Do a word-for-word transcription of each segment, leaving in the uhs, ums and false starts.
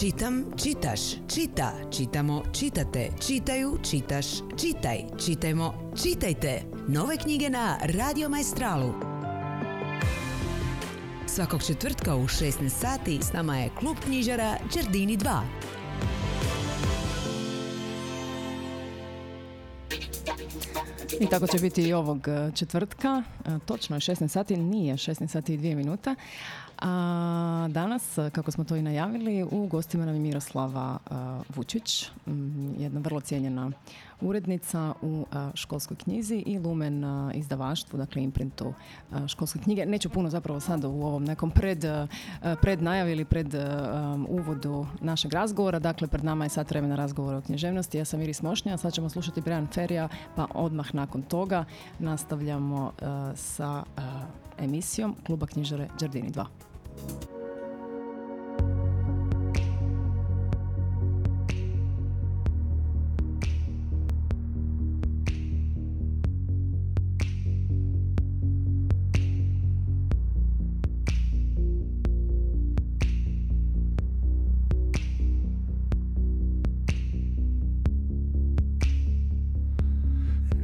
Čitam, čitaš, čita, čitamo, čitate, čitaju, čitaš, čitaj, čitajmo, čitajte. Nove knjige na Radio Maestralu. Svakog četvrtka u šesnaest sati s nama je klub knjižara Giardini dva. I tako će biti i ovog četvrtka. Točno je šesnaest sati, nije šesnaest sati i dvije minuta. A danas, kako smo to i najavili, u gostima nam je Miroslava Vučić, jedna vrlo cijenjena urednica u Školskoj knjizi i Lumen izdavaštvu, dakle imprintu Školske knjige. Neću puno zapravo sada u ovom nekom pred, pred najavi ili pred um, uvodu našeg razgovora. Dakle, pred nama je sat vremena razgovora o književnosti. Ja sam Iris Mošnja, sad ćemo slušati Brian Ferija, pa odmah nakon toga nastavljamo uh, sa uh, emisijom Kluba knjižare Giardini dva.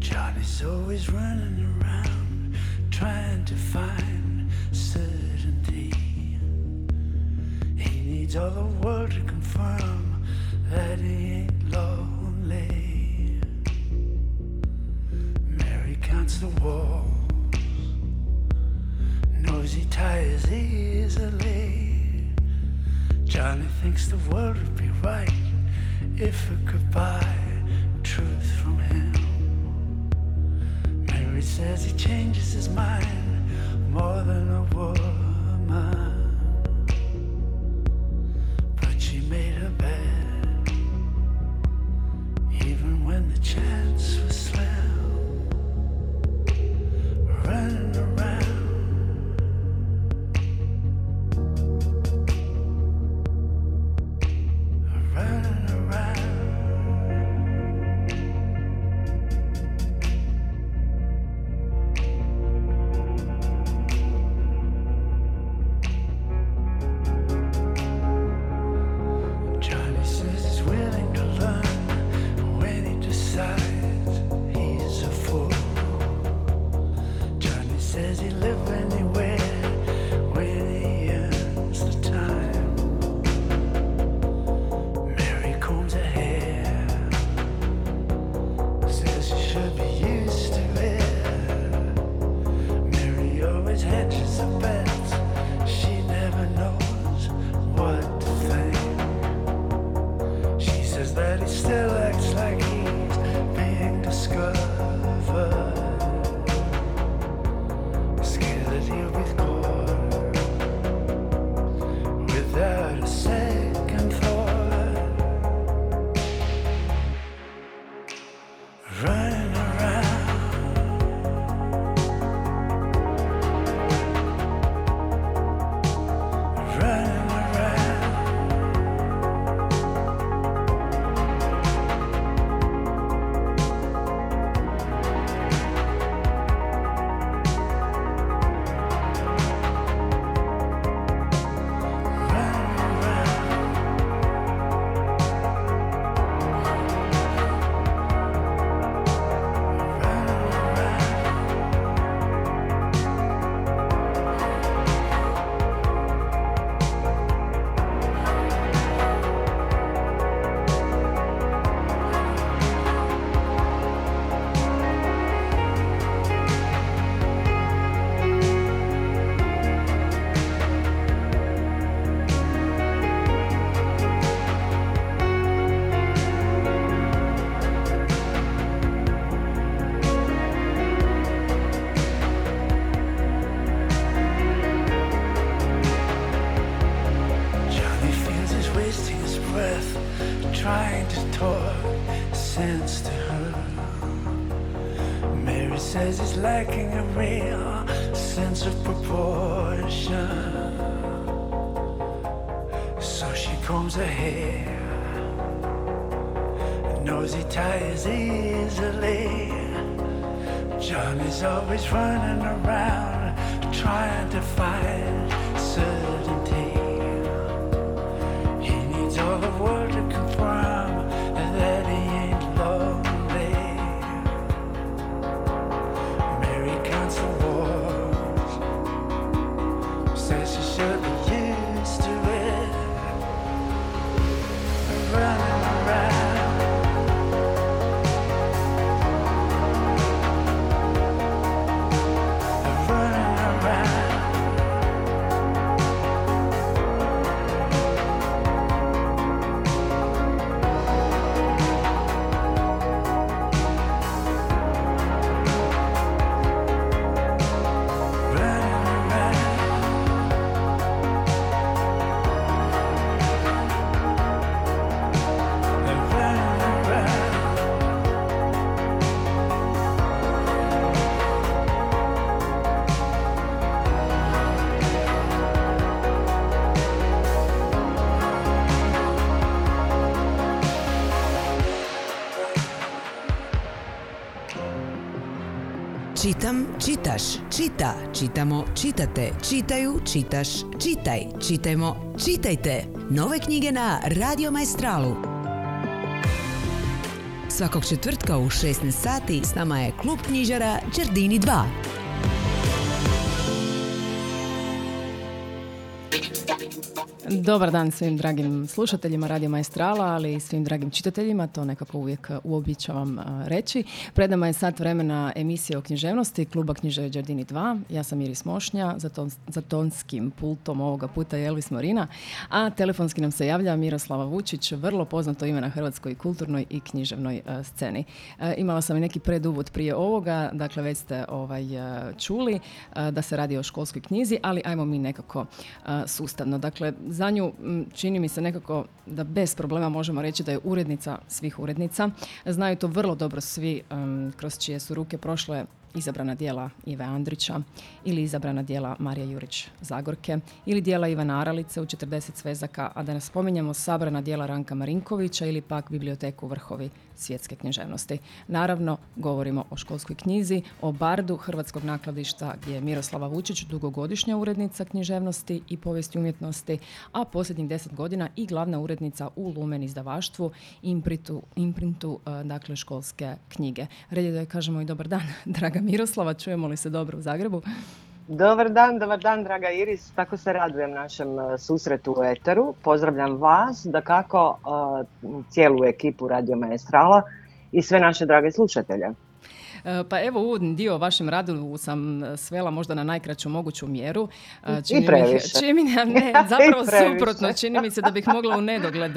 Johnny's always running around trying to find certainty. He needs all the world to confirm that he ain't lonely. Mary counts the walls, knows he tires easily. Johnny thinks the world would be right if it could buy truth from him. Mary says he changes his mind more than a woman. Made her bed, even when the chance was slim. Running around, running Čitam, čitaš, čita, čitamo, čitate, čitaju, čitaš, čitaj, čitajmo, čitajte. Nove knjige na Radio Maestralu. Svakog četvrtka u šesnaest sati s nama je klub knjižara Giardini dva. Dobar dan svim dragim slušateljima Radio Maestrala, ali i svim dragim čitateljima, to nekako uvijek uobičavam reći. Pred nama je sat vremena emisije o književnosti kluba knjižara Giardini dva. Ja sam Iris Mošnja, za, ton, za tonskim pultom ovoga puta je Elvis Morina, a telefonski nam se javlja Miroslava Vučić, vrlo poznato ime na hrvatskoj kulturnoj i književnoj uh, sceni. Uh, imala sam i neki preduvod prije ovoga, dakle već ste ovaj, uh, čuli uh, da se radi o školskoj knjizi, ali ajmo mi nekako uh, sustavno. Dakle, za nju čini mi se nekako da bez problema možemo reći da je urednica svih urednica. Znaju to vrlo dobro svi um, kroz čije su ruke prošle izabrana djela Ive Andrića ili izabrana djela Marije Jurić Zagorke ili djela Ivana Aralice u četrdeset svezaka, a da ne spominjemo sabrana djela Ranka Marinkovića ili pak biblioteku Vrhovi svjetske književnosti. Naravno, govorimo o školskoj knjizi, o bardu Hrvatskog nakladišta gdje je Miroslava Vučić dugogodišnja urednica književnosti i povijesti umjetnosti, a posljednjih deset godina i glavna urednica u Lumen izdavaštvu, imprintu, imprintu dakle školske knjige. Red je da joj kažemo i dobar dan, draga Miroslava, čujemo li se dobro u Zagrebu? Dobar dan, dobar dan, draga Iris. Tako se radujem našem susretu u eteru. Pozdravljam vas, da kako cijelu ekipu Radio Maestrala i sve naše drage slušatelje. Pa evo, uvodni dio o vašem radu sam svela možda na najkraću moguću mjeru. Čini I previše. Mi, čini, ne, zapravo suprotno, čini mi se da bih mogla u nedogled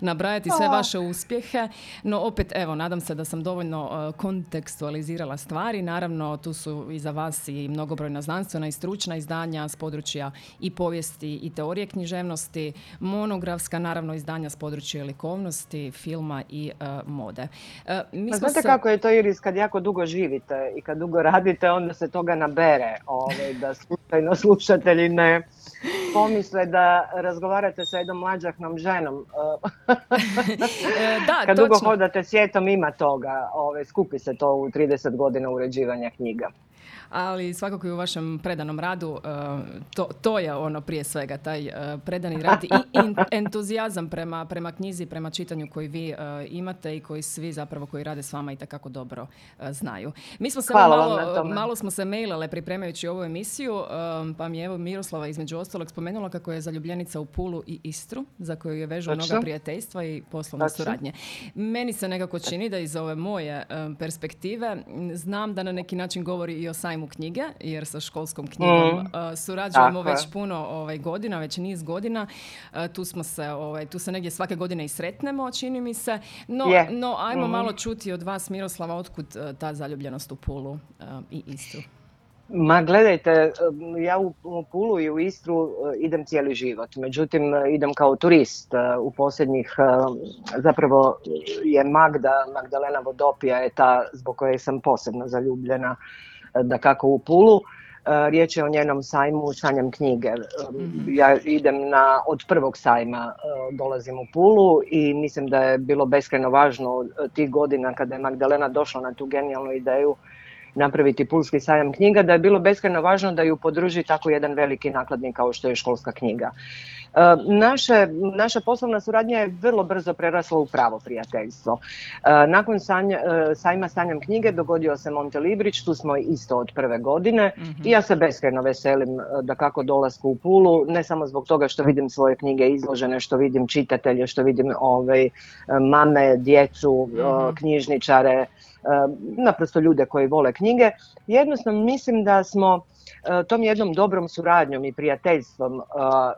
nabrajati sve vaše uspjehe. No opet, evo, nadam se da sam dovoljno kontekstualizirala stvari. Naravno, tu su iza vas i mnogobrojna znanstvena i stručna izdanja s područja i povijesti i teorije književnosti, monografska, naravno, izdanja s područja likovnosti, filma i uh, mode. Uh, mi pa smo znate se... kako je to, Iris, kad jako dugo živite i kad dugo radite, onda se toga nabere, ovaj, da slučajno slušatelji ne pomisle da razgovarate sa jednom mlađahnom ženom. Da, kad dugo točno. Hodate svijetom, ima toga, ovaj, skupi se to u trideset godina uređivanja knjiga. Ali svakako i u vašem predanom radu, to, to je ono prije svega, taj predani rad i entuzijazam prema, prema knjizi, prema čitanju koji vi imate i koji svi zapravo koji rade s vama i itekako dobro znaju. Mi smo se malo, malo smo se mailale pripremajući ovu emisiju, pa mi je evo Miroslava između ostalog spomenula kako je zaljubljenica u Pulu i Istru, za koju je vežu mnoga prijateljstva i poslovne Tačno. suradnje. Meni se nekako čini da iz ove moje perspektive znam da na neki način govori i o sajmu knjige, jer sa školskom knjigom mm. uh, surađujemo Tako. već puno ovaj, godina, već niz godina. Uh, tu smo se, ovaj, tu se negdje svake godine i sretnemo, čini mi se. No, yeah. no ajmo mm. malo čuti od vas, Miroslava, otkud uh, ta zaljubljenost u Pulu uh, i Istru? Ma gledajte, ja u, u Pulu i u Istru uh, idem cijeli život. Međutim, idem kao turist. Uh, u posljednjih, uh, zapravo je Magda, Magdalena Vodopija je ta zbog koje sam posebno zaljubljena da kako u Pulu. Riječ je o njenom sajmu Sanjam knjige. Ja idem na, od prvog sajma dolazim u Pulu i mislim da je bilo beskrajno važno tih godina kada je Magdalena došla na tu genijalnu ideju napraviti Pulski sajam knjiga, da je bilo beskrajno važno da ju podrži tako jedan veliki nakladnik kao što je Školska knjiga. Naše, naša poslovna suradnja je vrlo brzo prerasla u pravo prijateljstvo. Nakon sanja, sajma Sanjam knjige dogodio se Monte Librić, tu smo isto od prve godine, mm-hmm. i ja se beskrajno veselim da kako dolasku u Pulu, ne samo zbog toga što vidim svoje knjige izložene, što vidim čitatelje, što vidim ovaj, mame, djecu, mm-hmm. knjižničare, naprosto ljude koji vole knjige. Jednostavno mislim da smo tom jednom dobrom suradnjom i prijateljstvom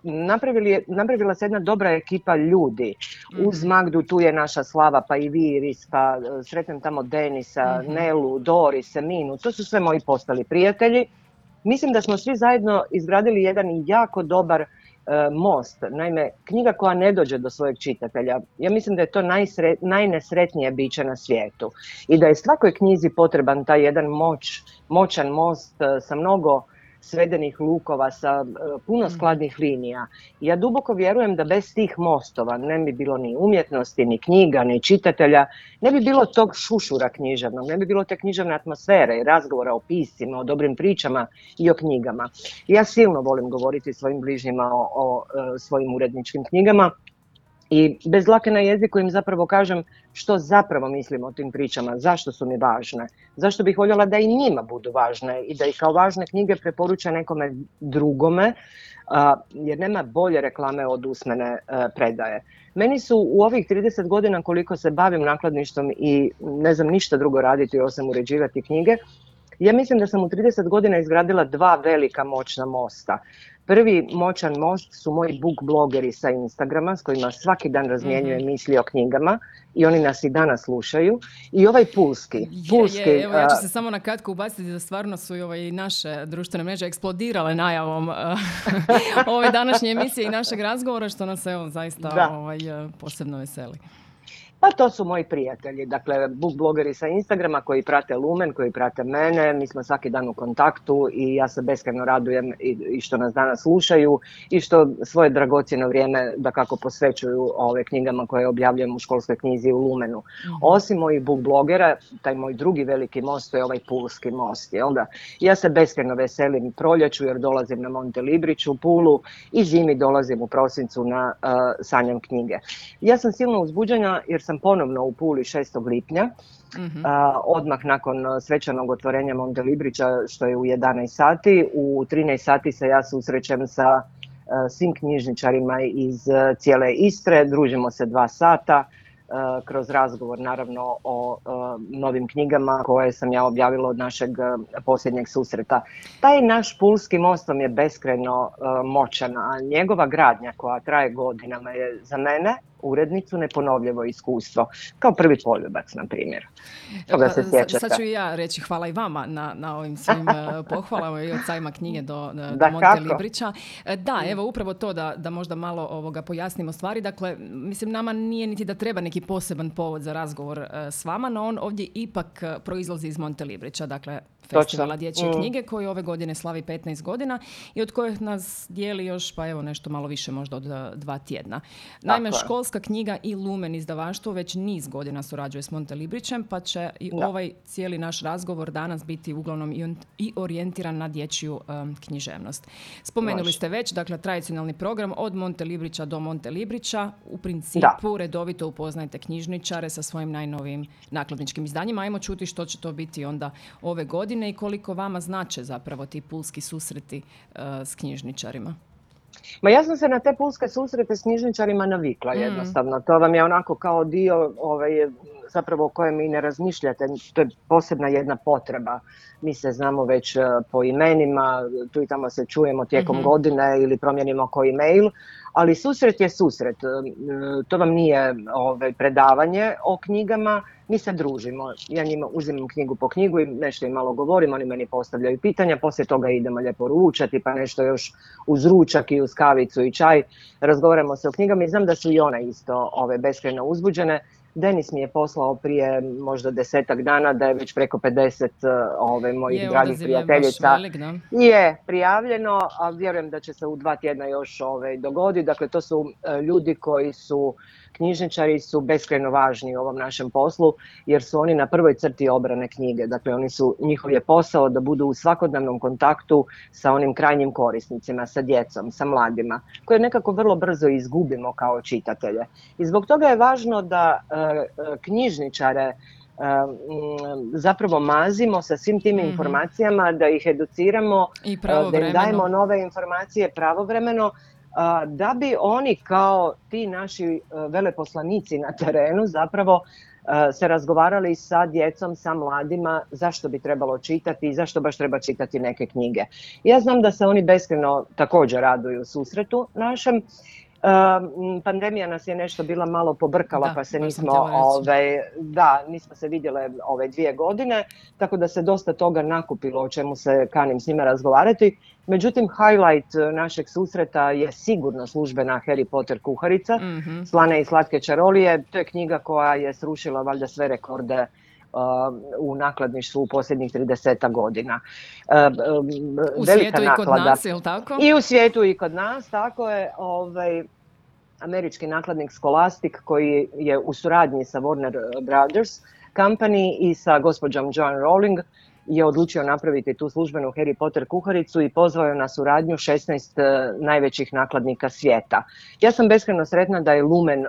napravili, napravila se jedna dobra ekipa ljudi. Uz Magdu tu je naša Slava, pa i vi, Iris, pa sretnem tamo Denisa, mm-hmm. Nelu, Doris, Minu, to su sve moji postali prijatelji. Mislim da smo svi zajedno izgradili jedan jako dobar most. Naime, knjiga koja ne dođe do svojeg čitatelja, ja mislim da je to najsre, najnesretnije biće na svijetu i da je svakoj knjizi potreban taj jedan moć, moćan most sa mnogo svedenih lukova, sa puno skladnih linija. Ja duboko vjerujem da bez tih mostova ne bi bilo ni umjetnosti, ni knjiga, ni čitatelja, ne bi bilo tog šušura književnog, ne bi bilo te književne atmosfere i razgovora o piscima, o dobrim pričama i o knjigama. Ja silno volim govoriti svojim bližnjima o, o, o svojim uredničkim knjigama i bez dlake na jeziku im zapravo kažem što zapravo mislim o tim pričama, zašto su mi važne, zašto bih voljela da i njima budu važne i da ih kao važne knjige preporuča nekome drugome, jer nema bolje reklame od usmene predaje. Meni su u ovih trideset godina koliko se bavim nakladništvom i ne znam ništa drugo raditi osim uređivati knjige, ja mislim da sam u trideset godina izgradila dva velika moćna mosta. Prvi moćan most su moji book blogeri sa Instagrama s kojima svaki dan razmjenjujem mm-hmm. misli o knjigama i oni nas i danas slušaju. I ovaj pulski. pulski je, je, evo, ja ću se samo na kratko ubaciti da stvarno su i ovaj, naše društvene mreže eksplodirale najavom ove današnje emisije i našeg razgovora, što nas evo, zaista ovaj, posebno veseli. Pa to su moji prijatelji, dakle book blogeri sa Instagrama koji prate Lumen, koji prate mene, mi smo svaki dan u kontaktu i ja se beskrajno radujem i, i što nas danas slušaju i što svoje dragocjeno vrijeme dakako posvećuju ove knjigama koje objavljujem u Školskoj knjizi u Lumenu. Osim mojih book blogera, taj moj drugi veliki most je ovaj pulski most, jel da? Ja se beskrajno veselim proljeću jer dolazim na Monte Librić u Pulu i zimi dolazim u prosincu na uh, Sanjam knjige. Ja sam silno uzbuđena jer sam ponovno u Puli šestog lipnja, mm-hmm. a, odmah nakon svečanog otvorenja Monte Librića, što je u jedanaest sati. U trinaest sati se ja susrećem sa a, svim knjižničarima iz a, cijele Istre, družimo se dva sata a, kroz razgovor naravno o a, novim knjigama koje sam ja objavila od našeg a, posljednjeg susreta. Taj naš pulski most je beskrajno a, moćan, a njegova gradnja koja traje godinama je za mene urednicu neponovljivo iskustvo, kao prvi poljubac, na primjer. Toga se sjećate. Sad ću i ja reći hvala i vama na, na ovim svim pohvalama i od sajma knjige do, do Monte Librića. Da, evo, upravo to da, da možda malo ovoga pojasnimo stvari. Dakle, mislim, nama nije niti da treba neki poseban povod za razgovor s vama, no on ovdje ipak proizlazi iz Monte Librića, dakle, festivala dječje mm. knjige koji ove godine slavi petnaest godina i od kojih nas dijeli još, pa evo, nešto malo više možda od dva tjedna. Naime, dakle, školska knjiga i Lumen izdavaštvo već niz godina surađuje s Monte Librićem, pa će i da. ovaj cijeli naš razgovor danas biti uglavnom i, on, i orijentiran na dječju um, književnost. Spomenuli Može. ste već, dakle, tradicionalni program od Monte Librića do Monte Librića. U principu da. redovito upoznajte knjižničare sa svojim najnovijim nakladničkim izdanjima. Ajmo čuti što će to biti onda ove godine i koliko vama znače zapravo ti pulski susreti uh, s knjižničarima. Ma ja sam se na te pulske susrete s knjižničarima navikla jednostavno. Mm. To vam je onako kao dio ovaj, zapravo o kojem i ne razmišljate. To je posebna jedna potreba. Mi se znamo već po imenima, tu i tamo se čujemo tijekom mm-hmm. godine ili promijenimo koji mail. Ali susret je susret. To vam nije ovaj, predavanje o knjigama. Mi se družimo. Ja njima uzimam knjigu po knjigu i nešto im malo govorim, oni meni postavljaju pitanja, poslije toga idemo lijepo ručati, pa nešto još uz ručak i uz kavicu i čaj. Razgovaramo se o knjigama i znam da su i one isto ove beskrajno uzbuđene. Denis mi je poslao prije možda desetak dana da je već preko pedeset ove, mojih je, dragih prijateljica velik, je prijavljeno, a vjerujem da će se u dva tjedna još ove, dogoditi. ljudi, dakle to su ljudi koji su, knjižničari su beskrajno važni u ovom našem poslu jer su oni na prvoj crti obrane knjige, dakle oni su, njihov je posao da budu u svakodnevnom kontaktu sa onim krajnjim korisnicima, sa djecom, sa mladima, koje nekako vrlo brzo izgubimo kao čitatelje. I zbog toga je važno da uh, knjižničare zapravo mazimo sa svim tim mm-hmm. informacijama, da ih educiramo, da im dajemo nove informacije pravovremeno, da bi oni kao ti naši veleposlanici na terenu zapravo se razgovarali sa djecom, sa mladima, zašto bi trebalo čitati i zašto baš treba čitati neke knjige. Ja znam da se oni beskrajno također raduju susretu našem. Uh, pandemija nas je nešto bila malo pobrkala, da, pa se nismo, ovaj, da, nismo se vidjele ove dvije godine, tako da se dosta toga nakupilo o čemu se kanim s njima razgovarati. Međutim, highlight našeg susreta je sigurno službena Harry Potter kuharica, mm-hmm. Slane i slatke čarolije. To je knjiga koja je srušila valjda sve rekorde uh, u nakladništvu u posljednjih tridesetak godina. Uh, um, u svijetu i kod nas, je li tako? I u svijetu i kod nas, tako je. Ovaj, američki nakladnik Scholastik, koji je u suradnji sa Warner Brothers Company i sa gospođom Joan Rowling, je odlučio napraviti tu službenu Harry Potter kuharicu i pozvao je na suradnju šesnaest najvećih nakladnika svijeta. Ja sam beskrajno sretna da je Lumen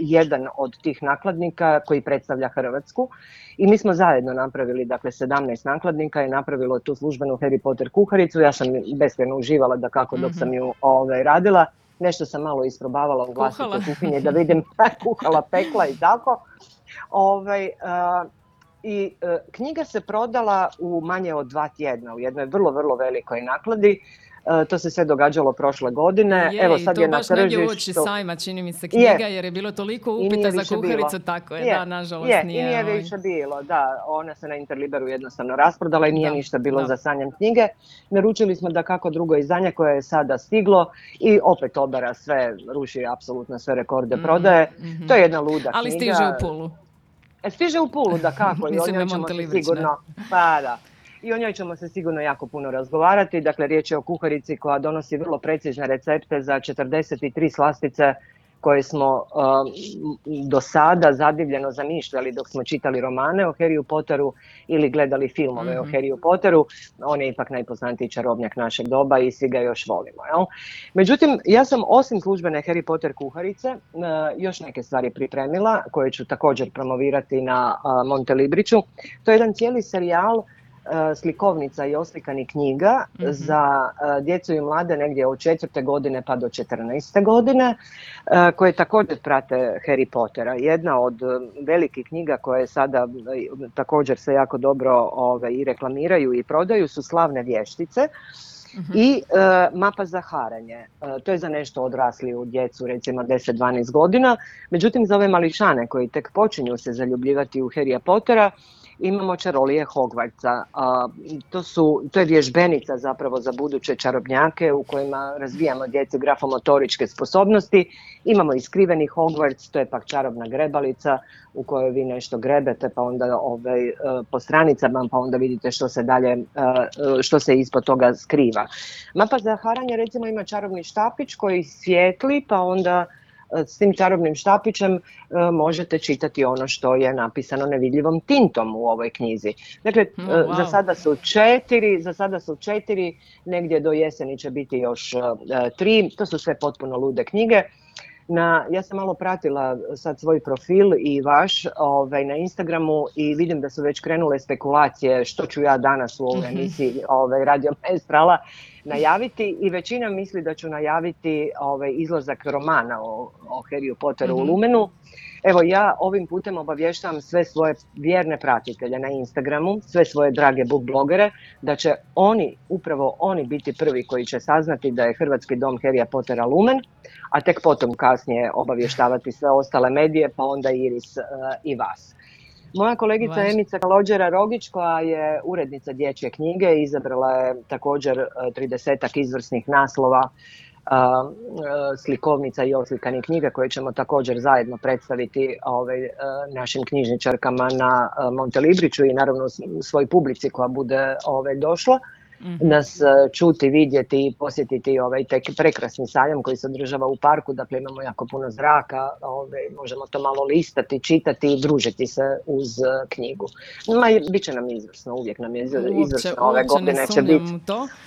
jedan od tih nakladnika koji predstavlja Hrvatsku i mi smo zajedno napravili, dakle sedamnaest nakladnika je napravilo tu službenu Harry Potter kuharicu. Ja sam beskrajno uživala da kako dok sam ju ovaj, radila. Nešto sam malo isprobavala u vlastitoj kuhinji da vidim kuhala, pekla i tako. Ovaj, uh, I e, knjiga se prodala u manje od dva tjedna u jednoj vrlo, vrlo velikoj nakladi. E, to se sve događalo prošle godine. Jej, evo sad je na tržištu. To baš negdje uoči sajma, čini mi se, knjiga, je, jer je bilo toliko upita za kuharicu, tako je, je, da, nažalost je, nije. I nije više ovaj... bilo, da, ona se na Interliberu jednostavno rasprodala i nije da, ništa bilo da. za sanjem knjige. Naručili smo da kako drugo izdanje koje je sada stiglo i opet obara sve, ruši apsolutno sve rekorde mm, prodaje. Mm-hmm. To je jedna luda Ali knjiga. Ali stiže u Pulu. Stiže u Pulu, da kako, i o njoj ćemo se sigurno, pa da, i o njoj ćemo se sigurno jako puno razgovarati. Dakle, riječ je o kuharici koja donosi vrlo precizne recepte za četrdeset tri slastice koje smo um, do sada zadivljeno zamišljali dok smo čitali romane o Harry Potteru ili gledali filmove mm-hmm. o Harry Potteru. On je ipak najpoznatiji čarobnjak našeg doba i svi ga još volimo. Jel? Međutim, ja sam osim službene Harry Potter kuharice uh, još neke stvari pripremila koje ću također promovirati na uh, Monte Libriću. To je jedan cijeli serijal slikovnica i oslikani knjiga mm-hmm. za djecu i mlade negdje od četvrte godine pa do četrnaeste godine, koje također prate Harry Pottera. Jedna od velikih knjiga koje sada također se jako dobro ove, i reklamiraju i prodaju su Slavne vještice mm-hmm. i e, mapa za haranje. E, to je za nešto odrasliju djecu, recimo deset do dvanaest godina. Međutim, za ove mališane koji tek počinju se zaljubljivati u Harry Pottera, imamo čarolije Hogwartsa. A, to, su, to je vježbenica zapravo za buduće čarobnjake u kojima razvijamo djeci grafomotoričke sposobnosti. Imamo iskriveni Hogwarts, to je pak čarobna grebalica u kojoj vi nešto grebete pa onda ovaj, po stranicama pa onda vidite što se dalje, što se ispod toga skriva. Mapa za haranje recimo ima čarobni štapić koji svijetli pa onda s tim čarobnim štapićem e, možete čitati ono što je napisano nevidljivom tintom u ovoj knjizi. Dakle, oh, wow. e, za sada su četiri, za sada su četiri, negdje do jeseni će biti još e, tri, to su sve potpuno lude knjige. Na, ja sam malo pratila sad svoj profil i vaš ovaj, na Instagramu i vidim da su već krenule spekulacije što ću ja danas u ovoj emisiji ovaj, Radio Maestrala najaviti i većina misli da ću najaviti ovaj, izlazak romana o, o Harry Potteru mm-hmm. u Lumenu. Evo ja ovim putem obavještavam sve svoje vjerne pratitelje na Instagramu, sve svoje drage book blogere, da će oni, upravo oni biti prvi koji će saznati da je Hrvatski dom Harry Pottera Lumen, a tek potom kasnije obavještavati sve ostale medije, pa onda Iris uh, i vas. Moja kolegica Važno. Enica Kalođera-Rogić, koja je urednica dječje knjige, izabrala je također tridesetak izvrsnih naslova Uh, slikovnica i oslikanih knjiga koje ćemo također zajedno predstaviti ovaj, uh, našim knjižničarkama na uh, Monte Libriću i naravno svoj publici koja bude ovaj, došla. nas čuti, vidjeti i posjetiti ovaj tek prekrasni sajam koji se održava u parku. Dakle, imamo jako puno zraka, ovaj, možemo to malo listati, čitati i družiti se uz knjigu. Ma, bit će nam izvrsno, uvijek nam je izvrsno. Uopće, ove, godine će bit,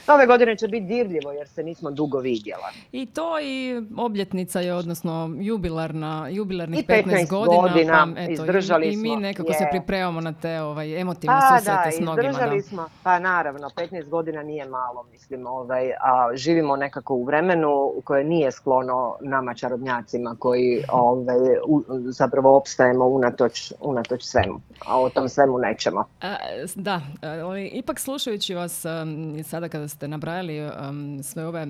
ove godine će biti dirljivo jer se nismo dugo vidjela. I to i obljetnica je, odnosno jubilarna, jubilarnih petnaest godina. godina pa, eto, izdržali i, i mi nekako je. se pripremamo na te ovaj, emotivne pa, susrete da, s mnogima. Izdržali da. smo, pa naravno, petnaest godina nije malo, mislim, ovaj, a živimo nekako u vremenu koje nije sklono nama čarobnjacima koji ovaj, u, zapravo opstajemo unatoč, unatoč svemu, a o tom svemu nećemo. A, da, ali ipak slušajući vas um, sada kada ste nabrajali um, sve ove,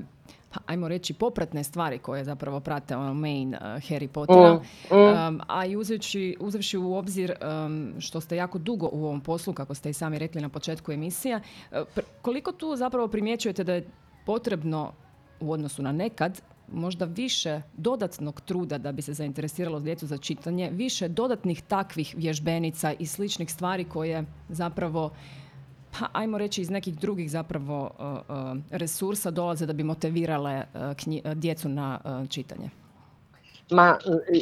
pa ajmo reći, popratne stvari koje zapravo prate ono main uh, Harry Pottera, mm, mm. Um, a i uzevši, uzevši u obzir um, što ste jako dugo u ovom poslu, kako ste i sami rekli na početku emisija, pr- koliko tu zapravo primjećujete da je potrebno u odnosu na nekad možda više dodatnog truda da bi se zainteresiralo djecu za čitanje, više dodatnih takvih vježbenica i sličnih stvari koje zapravo, pa ajmo reći, iz nekih drugih zapravo uh, uh, resursa dolaze da bi motivirale uh, knji- djecu na uh, čitanje? Ma,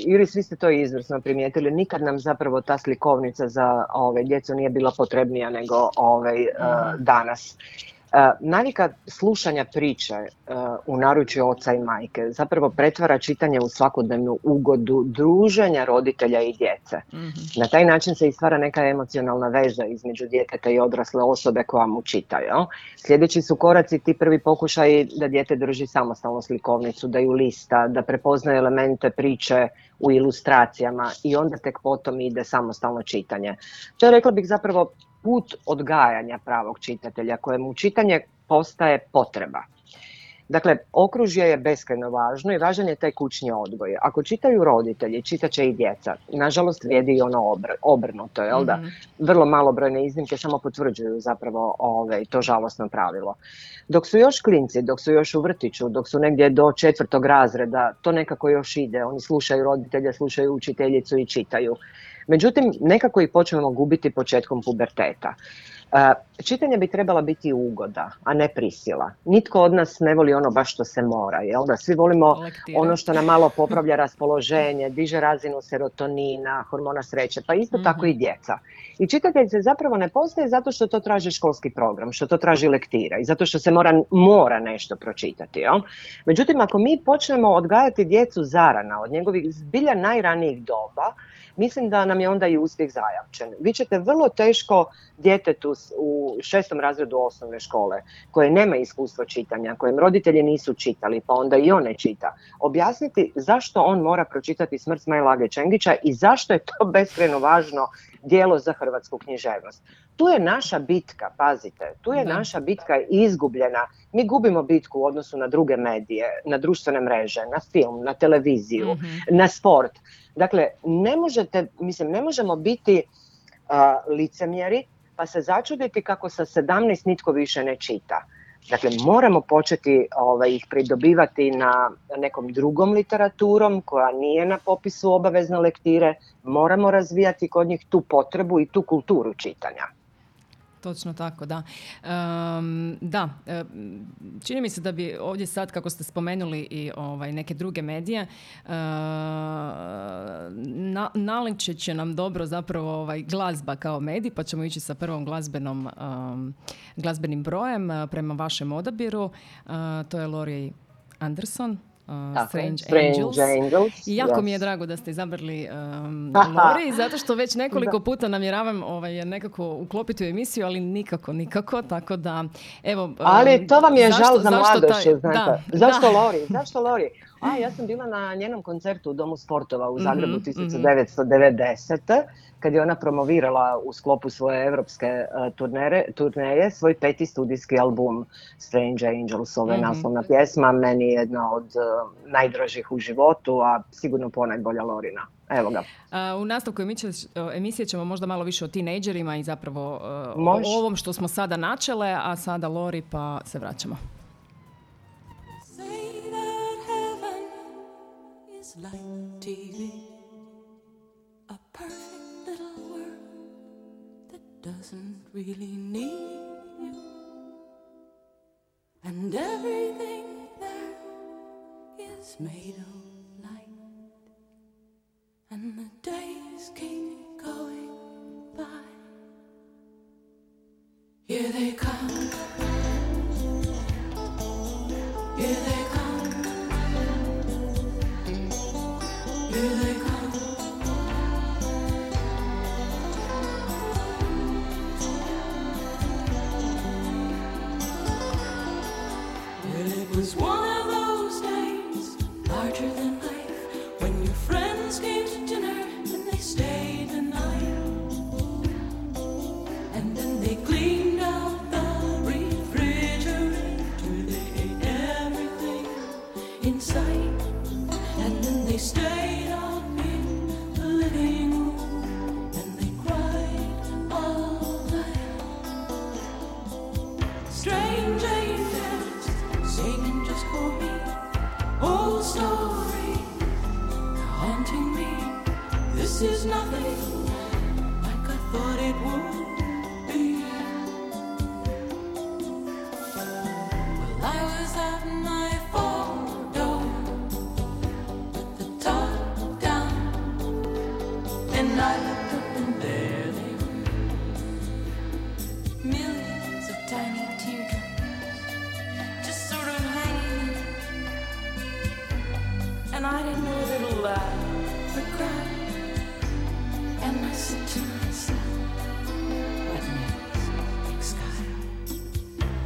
Iris, vi ste to izvrsno primijetili. Nikad nam zapravo ta slikovnica za ove djecu nije bila potrebnija nego ove, uh, danas. Uh, navika slušanja priče uh, u naručju oca i majke zapravo pretvara čitanje u svakodnevnu ugodu druženja roditelja i djece. Mm-hmm. Na taj način se stvara neka emocionalna veza između djeteta i odrasle osobe koja mu čita. Jo? Sljedeći su koraci ti prvi pokušaji da dijete drži samostalnu slikovnicu, da ju lista, da prepoznaje elemente priče u ilustracijama i onda tek potom ide samostalno čitanje. To je, rekla bih, zapravo put odgajanja pravog čitatelja kojemu čitanje postaje potreba. Dakle, okružje je beskrajno važno i važan je taj kućni odgoj. Ako čitaju roditelji, čitat će i djeca. Nažalost, vrijedi i ono obr- obrnuto, jel da? Mm-hmm. Vrlo malobrojne iznimke samo potvrđuju zapravo ove, to žalosno pravilo. Dok su još klinci, dok su još u vrtiću, dok su negdje do četvrtog razreda, to nekako još ide. Oni slušaju roditelje, slušaju učiteljicu i čitaju. Međutim, nekako i počnemo gubiti početkom puberteta. Uh, čitanje bi trebala biti ugoda, a ne prisila. Nitko od nas ne voli ono baš što se mora, jel da? Svi volimo Lektira. ono što nam malo popravlja raspoloženje, diže razinu serotonina, hormona sreće, pa isto mm-hmm. tako i djeca. I čitatelj se zapravo ne postaje zato što to traži školski program, što to traži lektira i zato što se mora, mora nešto pročitati. Jel? Međutim, ako mi počnemo odgajati djecu zarana, od njegovih zbilja najranijih doba, mislim da nam je onda i uspjeh zajamčen. Vi ćete vrlo teško djetetu u šestom razredu osnovne škole, koje nema iskustvo čitanja, kojem roditelji nisu čitali, pa onda i on ne čita, objasniti zašto on mora pročitati Smrt Smajlage Čengića i zašto je to beskrajno važno djelo za hrvatsku književnost. Tu je naša bitka, pazite, tu je naša bitka izgubljena. Mi gubimo bitku u odnosu na druge medije, na društvene mreže, na film, na televiziju, mm-hmm. na sport. Dakle, ne možete, mislim, ne možemo biti uh, licemjeri pa se začuditi kako sa sedamnaest nitko više ne čita. Dakle, moramo početi ovaj, ih pridobivati na nekom drugom literaturom koja nije na popisu obavezne lektire. Moramo razvijati kod njih tu potrebu i tu kulturu čitanja. Točno tako, da. Um, da, čini mi se da bi ovdje sad, kako ste spomenuli i ovaj, neke druge medije, uh, na, nalinče će nam dobro zapravo ovaj, glazba kao medij, pa ćemo ići sa prvom glazbenom, um, glazbenim brojem prema vašem odabiru. Uh, to je Laurie Anderson. Uh, tako, Strange, Strange Angels. Angels. I jako yes. mi je drago da ste izabrali um, Laurie, zato što već nekoliko puta namjeravam ovaj, nekako uklopiti u emisiju, ali nikako, nikako, tako da evo... Ali to vam je zašto, žal za mladoše, taj... znate. Da, zašto da. Laurie? Zašto Laurie? A, ja sam bila na njenom koncertu u Domu sportova u Zagrebu mm-hmm. tisuću devetsto devedeset. kad je ona promovirala u sklopu svoje evropske uh, turnere, turneje svoj peti studijski album Strange Angels, ove mm-hmm. naslovna pjesma. Meni je jedna od uh, najdražih u životu, a sigurno ponajbolja Laurina. Evo ga. Uh, u nastavku emisije, emisije ćemo možda malo više o tinejdžerima i zapravo uh, Mož... o ovom što smo sada načele, a sada Laurie, pa se vraćamo. Like T V, a perfect little world that doesn't really need you. And everything there is made of light, and the days keep going by. Here they come, here they come, here they come. It was one of those days, larger than life, when your friends came to dinner and they stayed the night, and then they cleaned out the refrigerator, they ate everything in sight, and then they stayed out in the living room and they cried all night. Strange angels singing just for me, old story haunting me. This is nothing like I thought it would be. Well, I was at my front door with the top down, and I looked up and there they were, millions of tiny teardrops. And I didn't know that it'll laugh or cry. And I said to myself, what makes big sky?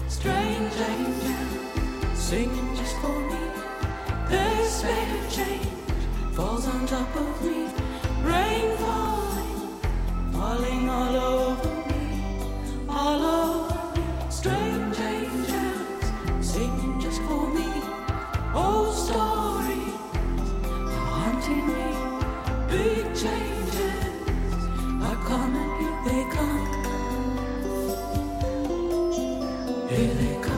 Strange angels singing just for me. Their spate of change falls on top of me. Rain falling, falling all over me, all over me. Strange angels singing just for me. Old stories haunting me. Big changes are coming, here they come. Here they come.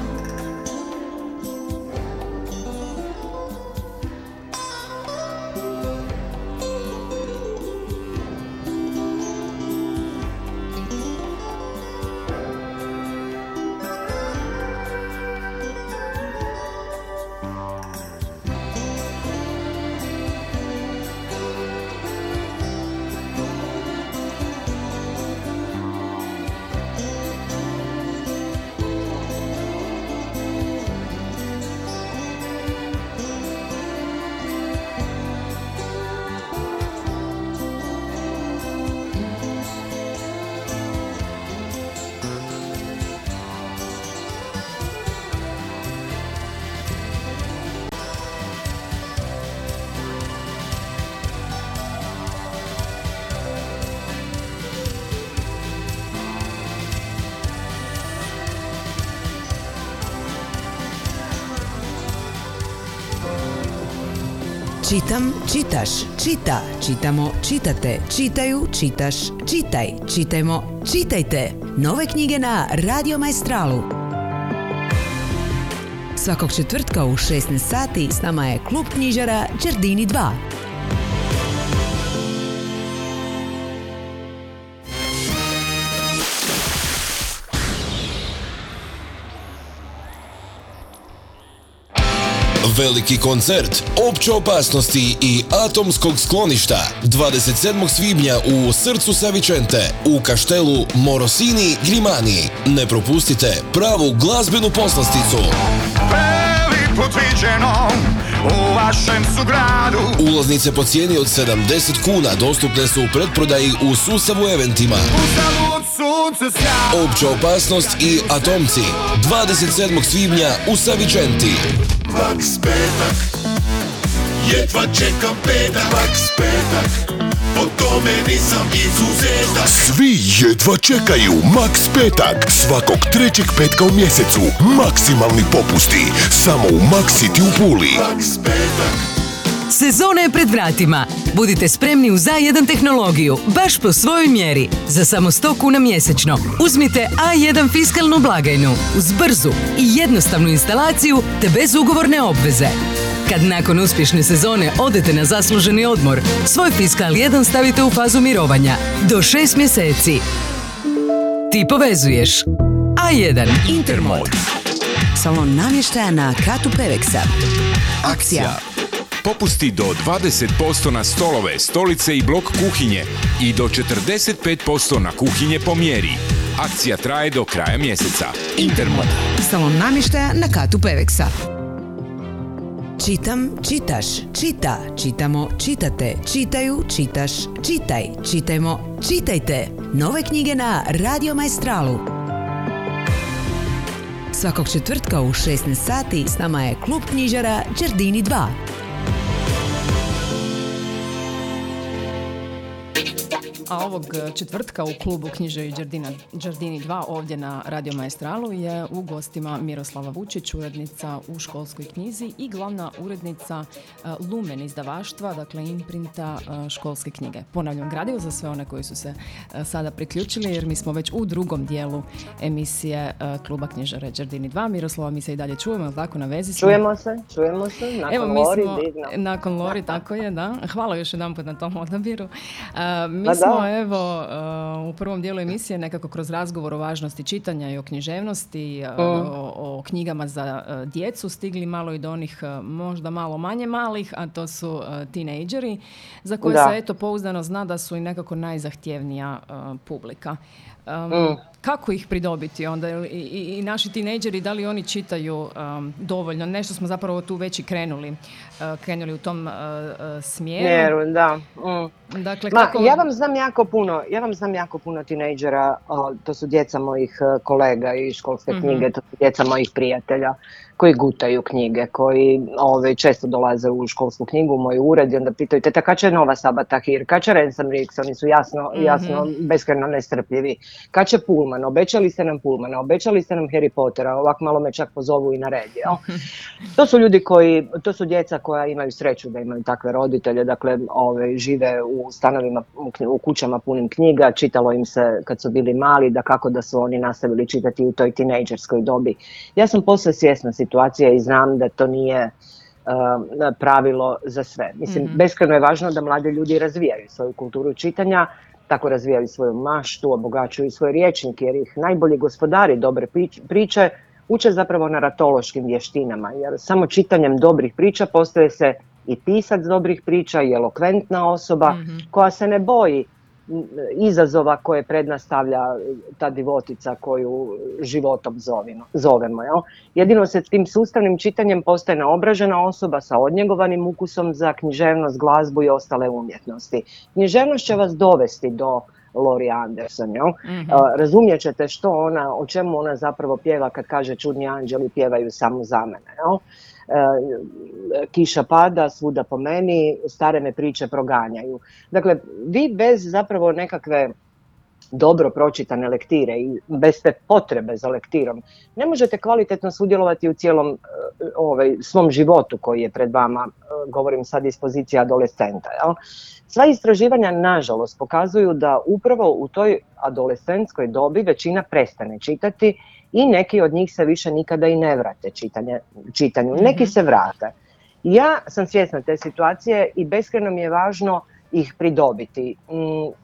Čitam, čitaš, čita, čitamo, čitate, čitaju, čitaš, čitaj, čitajmo, čitajte. Nove knjige na Radio Maestralu. Svakog četvrtka u šesnaest sati s nama je klub knjižara Giardini dva. Veliki koncert opće opasnosti i atomskog skloništa dvadeset sedmog svibnja u srcu Savičente u kaštelu Morosini Grimani. Ne propustite pravu glazbenu poslasticu. Prvi put viđeno u vašem su gradu. Ulaznice po cijeni od sedamdeset kuna dostupne su u pretprodaji u sustavu eventima. Opća opasnost i atomci dvadeset sedmog svibnja u Savičenti. Pax petak, jedva čekam petak. Pax petak, po tome nisam izuzetak. Svi jedva čekaju Max petak. Svakog trećeg petka u mjesecu maksimalni popusti samo u Maxiti u Puli. Pax petak. Sezona je pred vratima. Budite spremni uz A jedan tehnologiju, baš po svojoj mjeri. Za samo sto kuna mjesečno uzmite A jedan fiskalnu blagajnu uz brzu i jednostavnu instalaciju te bez ugovorne obveze. Kad nakon uspješne sezone odete na zasluženi odmor, svoj Fiskal jedan stavite u fazu mirovanja do šest mjeseci. Ti povezuješ A jedan Intermod. salon namještaja na katu Peveksa. Akcija. Popusti do dvadeset posto na stolove, stolice i blok kuhinje i do četrdeset pet posto na kuhinje po mjeri. Akcija traje do kraja mjeseca. Intermod. Salon namještaja na katu Peveksa. Čitam, čitaš, čita, čitamo, čitate, čitaju, čitaš, čitaj, čitajmo, čitajte. Nove knjige na Radio Maestralu. Svakog četvrtka u šesnaest sati s nama je klub knjižara Giardini dva. A ovog četvrtka u klubu knjižari Giardini dva ovdje na Radio Maestralu je u gostima Miroslava Vučić, urednica u Školskoj knjizi i glavna urednica Lumen izdavaštva, dakle imprinta Školske knjige. Ponavljam gradivo za sve one koji su se sada priključili, jer mi smo već u drugom dijelu emisije kluba knjižara Giardini dva. Miroslava, mi se i dalje čujemo, ali tako na vezi smo. Čujemo se, čujemo se, nakon Evo, Lori. Smo, nakon Lori, tako je, da. Hvala još jedan put na tom odabiru. Mi da, da. smo evo u prvom dijelu emisije nekako kroz razgovor o važnosti čitanja i o književnosti, mm. o, o knjigama za djecu stigli malo i do onih možda malo manje malih, a to su tinejdžeri za koje da. se eto pouzdano zna da su i nekako najzahtjevnija uh, publika. Um, mm. Kako ih pridobiti onda? I, i, i naši tinejdžeri, da li oni čitaju um, dovoljno? Nešto smo zapravo tu već i krenuli, uh, krenuli u tom uh, smjeru. Mjeru, da. Mm. Dakle, Ma, kako... Ja vam znam jako puno, ja vam znam jako puno tinejdžera, uh, to su djeca mojih kolega iz Školske mm-hmm. knjige, to su djeca mojih prijatelja koji gutaju knjige, koji ove, često dolaze u Školsku knjigu, u moj ured i onda pitaju, teta, kad će nova Sabata Hir, kad će Ransom Riggs, oni su jasno, jasno mm-hmm. beskrajno nestrpljivi. Kad će Pullman, obećali ste nam Pullmana, obećali ste nam Harry Pottera, ovak malo me čak pozovu i na red. To su ljudi koji, to su djeca koja imaju sreću da imaju takve roditelje, dakle ove, žive u stanovima, u kućama punim knjiga, čitalo im se kad su bili mali, da kako da su oni nastavili čitati u toj tinejdžerskoj dobi. Ja sam posve svjesna situacija i znam da to nije uh, pravilo za sve. Mislim, mm-hmm. beskrajno je važno da mladi ljudi razvijaju svoju kulturu čitanja, tako razvijaju svoju maštu, obogaćuju svoje rječnike, jer ih najbolji gospodari dobre priče uče zapravo na ratološkim vještinama, jer samo čitanjem dobrih priča postaje se i pisac dobrih priča i elokventna osoba mm-hmm. koja se ne boji izazova koje prednastavlja ta divotica koju životom zovimo, zovemo. Jel? Jedino se tim sustavnim čitanjem postaje naobražena osoba sa odnjegovanim ukusom za književnost, glazbu i ostale umjetnosti. Književnost će vas dovesti do Laurie Anderson. Mm-hmm. Razumjet ćete što ona, o čemu ona zapravo pjeva kad kaže čudni anđeli pjevaju samo za mene. Jel? Kiša pada, svuda po meni, stare me priče proganjaju. Dakle, vi bez zapravo nekakve dobro pročitane lektire i bez te potrebe za lektirom ne možete kvalitetno sudjelovati u cijelom ovaj, svom životu koji je pred vama, govorim sad iz pozicije adolescenta. Jel? Sva istraživanja, nažalost, pokazuju da upravo u toj adolescentskoj dobi većina prestane čitati i neki od njih se više nikada i ne vrate čitanje, čitanju. Mm-hmm. Neki se vrate. Ja sam svjesna te situacije i beskrajno mi je važno ih pridobiti.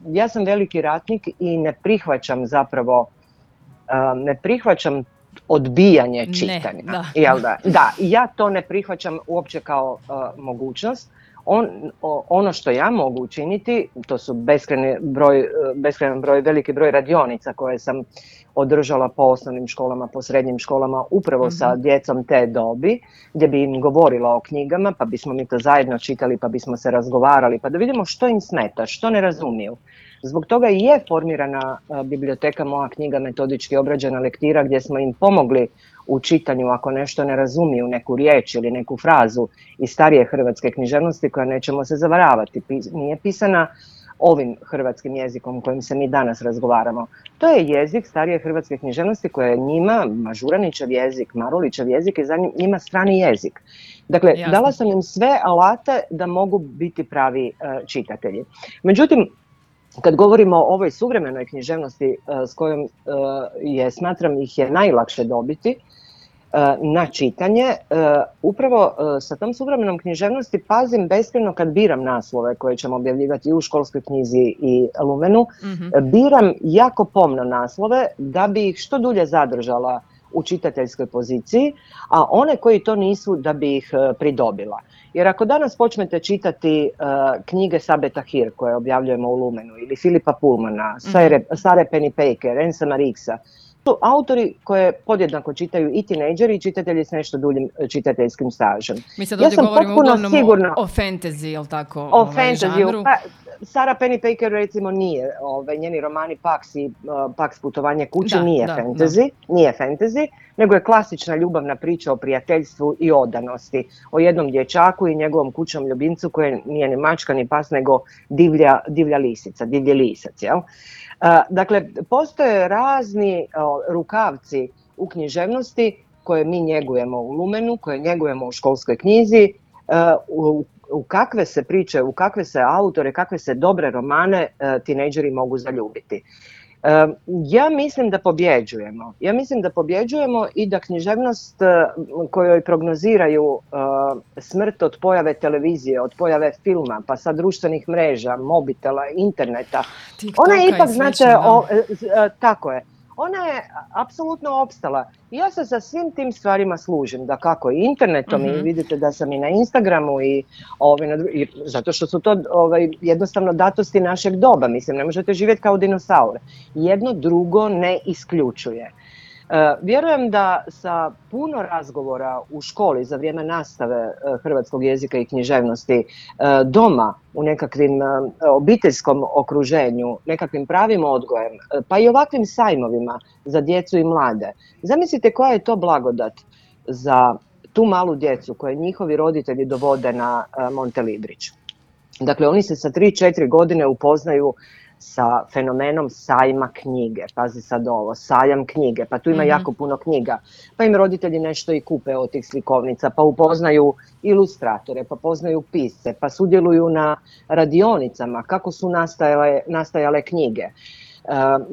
Ja sam veliki ratnik i ne prihvaćam zapravo, ne prihvaćam odbijanje čitanja. Ne, da. Jel da? Da, ja to ne prihvaćam uopće kao uh, mogućnost. On, ono što ja mogu učiniti, to su beskrajni broj, beskrajni broj, veliki broj radionica koje sam održala po osnovnim školama, po srednjim školama, upravo mm-hmm. sa djecom te dobi, gdje bi im govorila o knjigama, pa bismo mi to zajedno čitali, pa bismo se razgovarali, pa da vidimo što im smeta, što ne razumiju. Zbog toga i je formirana biblioteka Moja knjiga metodički obrađena lektira, gdje smo im pomogli u čitanju ako nešto ne razumiju, neku riječ ili neku frazu iz starije hrvatske književnosti koja, nećemo se zavaravati, nije pisana ovim hrvatskim jezikom kojim se mi danas razgovaramo. To je jezik starije hrvatske književnosti koja je njima Mažuranićev jezik, Marulićev jezik i za njima strani jezik. Dakle, Jasne. dala sam im sve alate da mogu biti pravi uh, čitatelji. Međutim, kad govorimo o ovoj suvremenoj književnosti uh, s kojom uh, je, smatram, ih je najlakše dobiti uh, na čitanje, uh, upravo uh, sa tom suvremenom književnosti pazim beskrajno kad biram naslove koje ćemo objavljivati u Školskoj knjizi i Lumenu. Mm-hmm. Biram jako pomno naslove da bi ih što dulje zadržala u čitateljskoj poziciji, a one koji to nisu da bi ih pridobila. Jer ako danas počnete čitati uh, knjige Sabeta Hir koje objavljujemo u Lumenu ili Filipa Pullmana, mm-hmm. Sare Pennypacker, Ensa Mariksa, to su autori koje podjednako čitaju i tinejdžeri i čitatelji s nešto duljim čitateljskim stažem. Mi sad ovdje ja govorimo uglavnom sigurna, o, o fantasy, je li tako? O ovaj fantasy, pa, Sara Pennypacker recimo nije, ovaj, njeni romani Pax i uh, Pax putovanje kući da, nije, da, fantasy, da. nije fantasy, nego je klasična ljubavna priča o prijateljstvu i odanosti, o jednom dječaku i njegovom kućnom ljubimcu koji nije ni mačka ni pas nego divlja, divlja lisica, divlji lisac, jel? Dakle, postoje razni rukavci u književnosti koje mi njegujemo u Lumenu, koje njegujemo u školskoj knjizi, u kakve se priče, u kakve se autore, kakve se dobre romane tinejdžeri mogu zaljubiti. Ja mislim da pobjeđujemo. Ja mislim da pobjeđujemo i da književnost kojoj prognoziraju smrt od pojave televizije, od pojave filma, pa sa društvenih mreža, mobitela, interneta, TikToka ona je ipak, znači, tako je. Ona je apsolutno opstala. Ja se sa svim tim stvarima služim, da kako i internetom, mm-hmm. i vidite da sam i na Instagramu, i, ovaj, na, i zato što su to ovaj, jednostavno datosti našeg doba. Mislim, ne možete živjeti kao dinosaur. Jedno drugo ne isključuje. E, vjerujem da sa puno razgovora u školi za vrijeme nastave e, hrvatskog jezika i književnosti, e, doma u nekakvim e, obiteljskom okruženju, nekakvim pravim odgojem, e, pa i ovakvim sajmovima za djecu i mlade. Zamislite koja je to blagodat za tu malu djecu koje njihovi roditelji dovode na e, Monte Librić. Dakle, oni se sa tri četiri godine upoznaju sa fenomenom sajma knjige. Pazi sad ovo, sajam knjige, pa tu ima mm-hmm. jako puno knjiga. Pa im roditelji nešto i kupe od tih slikovnica, pa upoznaju ilustratore, pa poznaju pisce, pa sudjeluju na radionicama, kako su nastajale, nastajale knjige,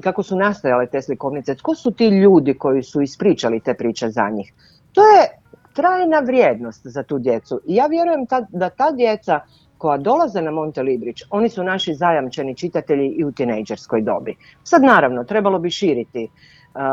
kako su nastajale te slikovnice, tko su ti ljudi koji su ispričali te priče za njih. To je trajna vrijednost za tu djecu. I ja vjerujem ta, da ta djeca koja dolaze na Monte Librić, oni su naši zajamčeni čitatelji i u tinejdžerskoj dobi. Sad naravno, trebalo bi širiti.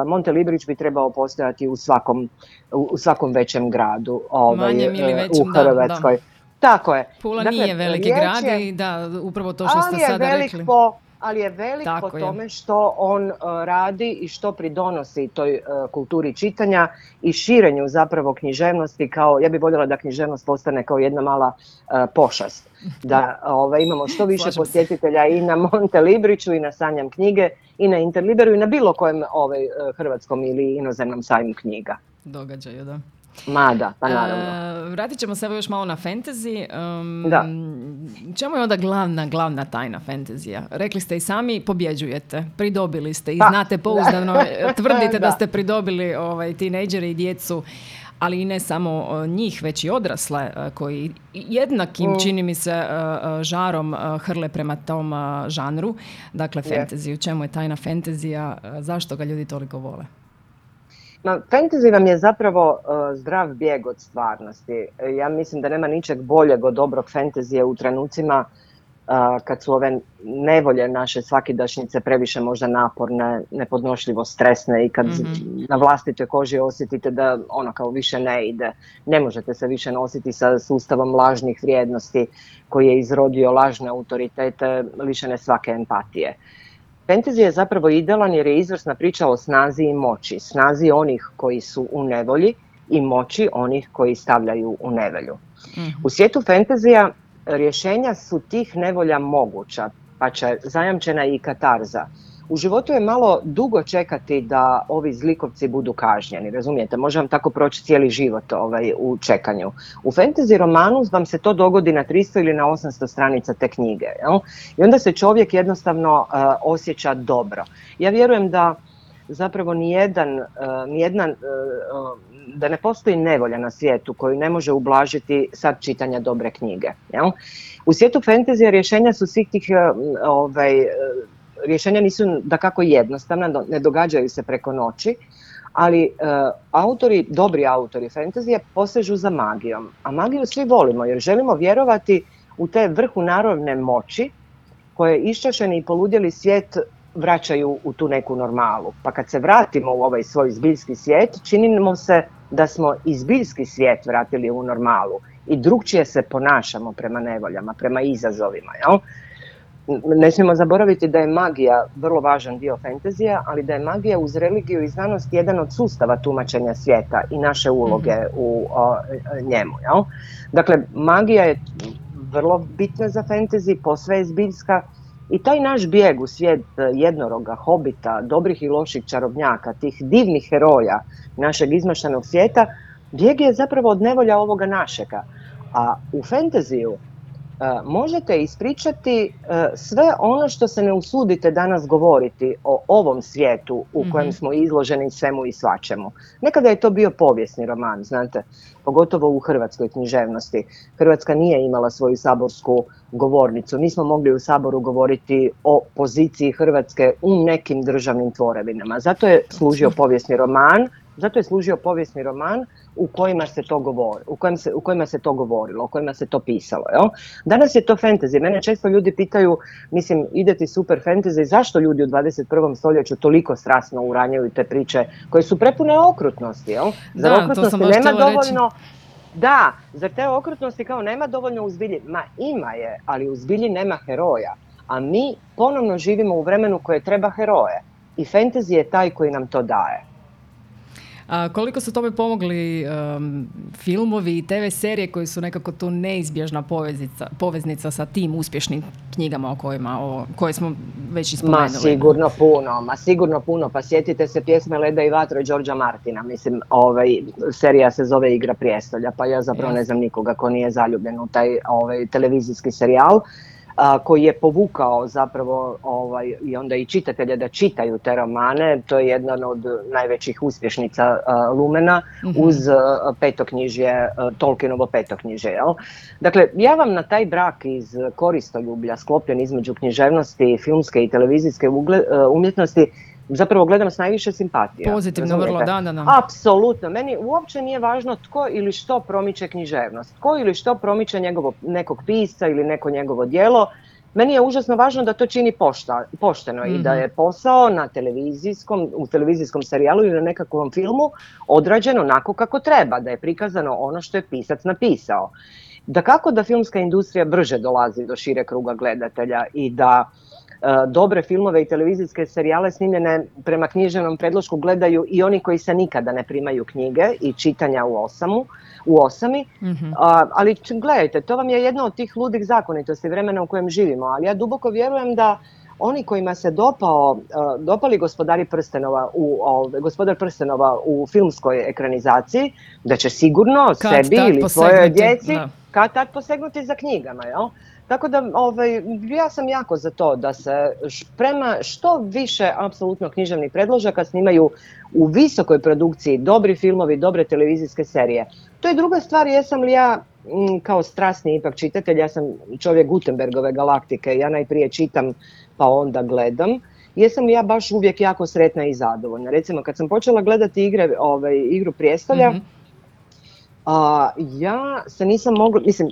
Monte Librić bi trebao postojati u svakom, u svakom većem gradu ovaj, većim, u Hrvatskoj. Da, da. Tako je. Pula dakle, nije veliki grad i da, upravo to što ste sada rekli. Po, ali je velik Tako po je. tome što on uh, radi i što pridonosi toj uh, kulturi čitanja i širenju zapravo književnosti kao, ja bih voljela da književnost postane kao jedna mala uh, pošast. Da ove, imamo što više Slažem posjetitelja se. i na Monte Libriću i na Sanjam knjige i na Interliberu i na bilo kojem ovaj, hrvatskom ili inozemnom sajmu knjiga. Događaju, da. Mada, pa naravno. E, vratit ćemo se još malo na fantasy. Um, da. Čemu je onda glavna, glavna tajna fantasija? Rekli ste i sami, pobjeđujete, pridobili ste i pa. znate pouzdano, tvrdite da. da ste pridobili ovaj, tinejdžere i djecu, ali i ne samo njih, već i odrasle koji jednakim, mm. čini mi se, žarom hrle prema tom žanru. Dakle, fantasy, u čemu je tajna fantasija, zašto ga ljudi toliko vole? Ma, fantasy vam je zapravo uh, zdrav bijeg od stvarnosti. Ja mislim da nema ničeg boljeg od dobrog fantasyja u trenucima uh, kad su ove nevolje naše svakidašnjice previše možda naporne, nepodnošljivo stresne i kad mm-hmm. na vlastitoj koži osjetite da ono kao više ne ide. Ne možete se više nositi sa sustavom lažnih vrijednosti koji je izrodio lažne autoritete lišene svake empatije. Fantasy je zapravo idealan jer je izvrsna priča o snazi i moći, snazi onih koji su u nevolji i moći onih koji stavljaju u nevolju. Mm-hmm. U svijetu fantasija rješenja su tih nevolja moguća, pa će zajamčena i katarza. U životu je malo dugo čekati da ovi zlikovci budu kažnjeni, razumijete? Može vam tako proći cijeli život ovaj, u čekanju. U fantasy romanu vam se to dogodi na tristo ili na osamsto stranica te knjige. Jel? I onda se čovjek jednostavno uh, osjeća dobro. Ja vjerujem da zapravo nijedan, uh, nijedan, uh, da ne postoji nevolja na svijetu koju ne može ublažiti sad čitanja dobre knjige. Jel? U svijetu fantasy rješenja su svih tih... Uh, ovaj, uh, Rješenja nisu dakako jednostavna, ne događaju se preko noći, ali e, autori, dobri autori fantazije posežu za magijom. A magiju svi volimo jer želimo vjerovati u te vrhunarodne moći koje iščašeni i poludjeli svijet vraćaju u tu neku normalu. Pa kad se vratimo u ovaj svoj zbiljski svijet, činimo se da smo i zbiljski svijet vratili u normalu i drugčije se ponašamo prema nevoljama, prema izazovima, jel? Ne smijemo zaboraviti da je magija vrlo važan dio fentezija, ali da je magija uz religiju i znanost jedan od sustava tumačenja svijeta i naše uloge u o, njemu. Jel? Dakle, magija je vrlo bitna za fentezi, posve je zbiljska i taj naš bijeg u svijet jednoroga, hobita, dobrih i loših čarobnjaka, tih divnih heroja našeg izmaštanog svijeta, bijeg je zapravo od nevolja ovoga našega. A u fenteziju možete ispričati sve ono što se ne usudite danas govoriti o ovom svijetu u kojem smo izloženi svemu i svačemu. Nekada je to bio povijesni roman, znate, pogotovo u hrvatskoj književnosti. Hrvatska nije imala svoju saborsku govornicu, nismo mogli u Saboru govoriti o poziciji Hrvatske u nekim državnim tvorevinama. Zato je služio povijesni roman. Zato je služio povijesni roman u kojima se to govori, u kojem se, u kojima se to govorilo, u kojima se to pisalo. Jel? Danas je to fantasy. Mene često ljudi pitaju, mislim, ide ti super fantasy, zašto ljudi u dvadeset prvom stoljeću toliko strasno uranjaju te priče koje su prepune okrutnosti. Jel? Zar da, okrutnosti nema dovoljno... Reći. Da, zar te okrutnosti kao nema dovoljno u zbilji? Ma ima je, ali u zbilji nema heroja. A mi ponovno živimo u vremenu koje treba heroje. I fantasy je taj koji nam to daje. A koliko su tome pomogli um, filmovi i te ve serije koji su nekako tu neizbježna poveznica, poveznica sa tim uspješnim knjigama o kojima, o, koje smo već ispomenuli? Ma sigurno puno, ma sigurno puno. Pa sjetite se Pjesme leda i vatre Georgea Martina. Mislim, ovaj, serija se zove Igra prijestolja, pa ja zapravo yes. ne znam nikoga ko nije zaljubljen u taj ovaj, televizijski serijal. A, koji je povukao zapravo ovaj, i onda i čitatelje da čitaju te romane. To je jedna od najvećih uspješnica a, Lumena mm-hmm. uz a, petoknjižje, a, Tolkienovo petoknjižje. Jel? Dakle, ja vam na taj brak iz koristoljublja sklopljen između književnosti, filmske i televizijske ugle, a, umjetnosti zapravo gledam s najviše simpatija. Pozitivno, vrlo, da, da, da. Apsolutno. Meni uopće nije važno tko ili što promiče književnost. Tko ili što promiče njegovo, nekog pisca ili neko njegovo djelo. Meni je užasno važno da to čini pošta, pošteno mm-hmm. i da je posao na televizijskom, u televizijskom serijalu ili na nekakvom filmu odrađen onako kako treba, da je prikazano ono što je pisac napisao. Da kako da filmska industrija brže dolazi do šire kruga gledatelja i da dobre filmove i televizijske serijale snimljene prema književnom predlošku gledaju i oni koji se nikada ne primaju knjige i čitanja u, osamu, u osami. Mm-hmm. A, ali gledajte, to vam je jedna od tih ludih zakonitosti vremena u kojem živimo. Ali ja duboko vjerujem da oni kojima se dopao, dopali gospodari prstenova u, gospodar prstenova u filmskoj ekranizaciji, da će sigurno kad sebi ili svojoj djeci da. kad tad posegnuti za knjigama, jel? Tako da ovaj, ja sam jako za to da se prema što više apsolutno književnih predložaka snimaju u visokoj produkciji dobri filmovi, dobre televizijske serije. To je druga stvar, jesam li ja m, kao strasni ipak čitatelj, ja sam čovjek Gutenbergove galaktike, ja najprije čitam pa onda gledam. Jesam li ja baš uvijek jako sretna i zadovoljna. Recimo kad sam počela gledati igre, ovaj, Igru prijestolja, mm-hmm. a, ja se nisam mogla, mislim,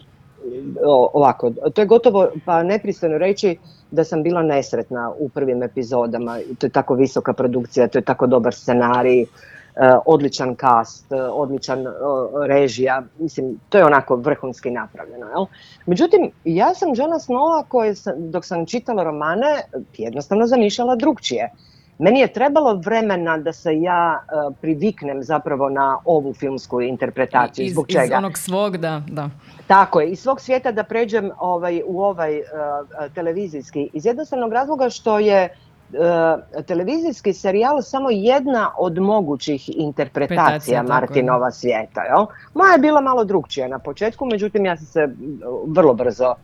ovako, to je gotovo pa nepristojno reći da sam bila nesretna u prvim epizodama. To je tako visoka produkcija, to je tako dobar scenarij, odličan cast, odličan režija, mislim, to je onako vrhunski napravljeno, jel? Međutim, ja sam žena snova koja sam, dok sam čitala romane, jednostavno zamišljala drugčije. Meni je trebalo vremena da se ja uh, priviknem zapravo na ovu filmsku interpretaciju. Iz, Zbog čega? Iz onog svog, da, da. Tako je, iz svog svijeta da pređem ovaj, u ovaj uh, televizijski. Iz jednostavnog razloga što je uh, televizijski serijal samo jedna od mogućih interpretacija Petacija, Martinova je. svijeta. Jo? Moja je bila malo drugčija na početku, međutim ja sam se vrlo brzo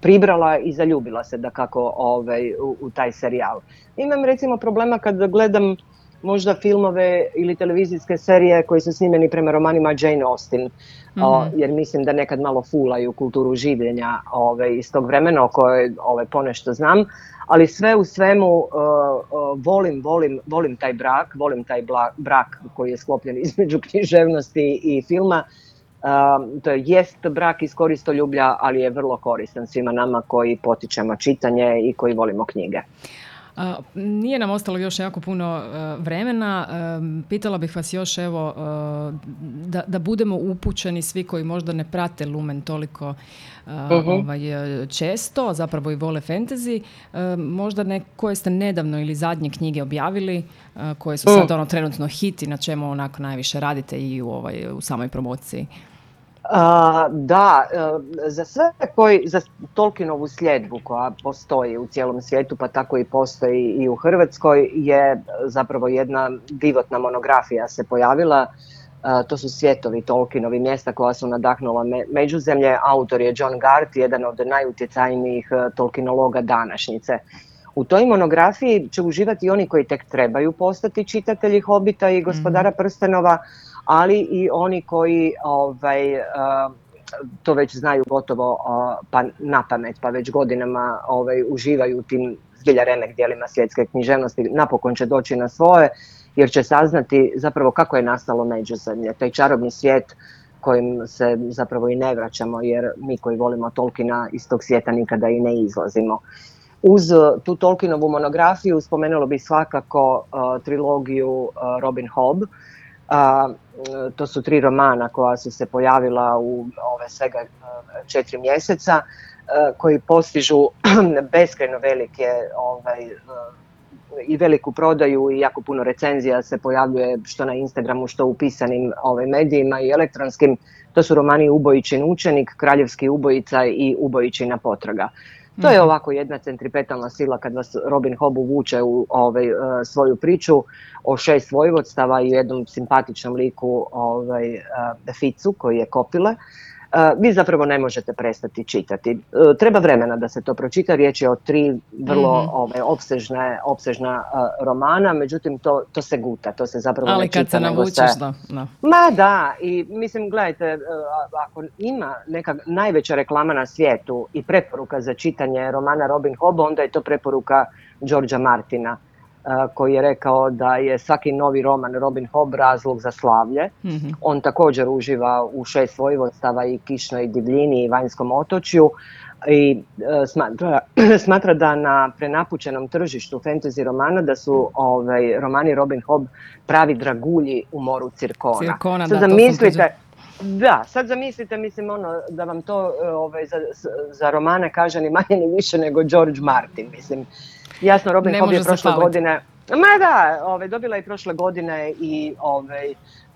pribrala i zaljubila se dakako ovaj, u, u taj serijal. Imam recimo problema kad gledam možda filmove ili televizijske serije koji su snimeni prema romanima Jane Austen, mm-hmm. o, jer mislim da nekad malo fulaju kulturu življenja ove, iz tog vremena o kojoj ove, ponešto znam, ali sve u svemu o, o, volim, volim, volim taj brak, volim taj bla, brak koji je sklopljen između književnosti i filma. Um, to je jest brak iz koristoljublja, ali je vrlo koristan svima nama koji potičemo čitanje i koji volimo knjige. Nije nam ostalo još jako puno vremena. Pitala bih vas još, evo, da, da budemo upućeni svi koji možda ne prate Lumen toliko uh-huh. ovaj, često, zapravo i vole fantasy. Možda ne, koje ste nedavno ili zadnje knjige objavili, koje su sad ono trenutno hiti, na čemu onako najviše radite i u, ovaj, u samoj promociji? Uh, da, uh, za sve koji, za Tolkienovu sljedbu koja postoji u cijelom svijetu, pa tako i postoji i u Hrvatskoj, je zapravo jedna divotna monografija se pojavila. Uh, to su svjetovi Tolkienovi, mjesta koja su nadahnula me- Međuzemlje. Autor je John Gart, jedan od najutjecajnijih uh, Tolkienologa današnjice. U toj monografiji će uživati i oni koji tek trebaju postati čitatelji Hobita i Gospodara mm. prstenova, ali i oni koji ovaj, to već znaju gotovo pa na pamet, pa već godinama ovaj, uživaju u tim zbilja remek djelima svjetske književnosti, napokon će doći na svoje, jer će saznati zapravo kako je nastalo Međuzemlje, taj čarobni svijet kojim se zapravo i ne vraćamo, jer mi koji volimo Tolkiena iz tog svijeta nikada i ne izlazimo. Uz tu Tolkienovu monografiju spomenulo bi svakako uh, trilogiju uh, Robin Hobb. Uh, to su tri romana koja su se pojavila u ove svega uh, četiri mjeseca, uh, koji postižu beskrajno velike ovaj, uh, i veliku prodaju i jako puno recenzija se pojavljuje, što na Instagramu, što u pisanim ovaj, medijima i elektronskim. To su romani Ubojičin učenik, Kraljevski ubojica i Ubojičina potraga. To je ovako jedna centripetalna sila kad vas Robin Hobb uvuče u ovaj, svoju priču o šest vojvodstava i jednom simpatičnom liku ovaj, Ficu koji je Kopile. Vi zapravo ne možete prestati čitati. Treba vremena da se to pročita, riječ je o tri vrlo mm-hmm. ovaj, opsežne, opsežna uh, romana, međutim to, to se guta, to se zapravo ali ne čita. Ali kad se navučeš, se... da. No. Ma da, i mislim, gledajte, uh, ako ima neka najveća reklama na svijetu i preporuka za čitanje romana Robin Hobba, onda je to preporuka Georgea Martina, koji je rekao da je svaki novi roman Robin Hobb razlog za slavlje. Mm-hmm. On također uživa u šest svojvodstava i kišnoj divljini i vanjskom otočju i e, smatra, smatra da na prenapučenom tržištu fantasy romana da su ovaj, romani Robin Hobb pravi dragulji u moru cirkona. Cirkona, sad da, zamislite, da, sad zamislite, mislim, ono, da vam to ovaj, za, za romane kaže ni manje ni više nego George Martin, mislim. Jasno, Robin Hobb je prošle paliti. godine, ma da, ove, dobila je prošle godine i ove,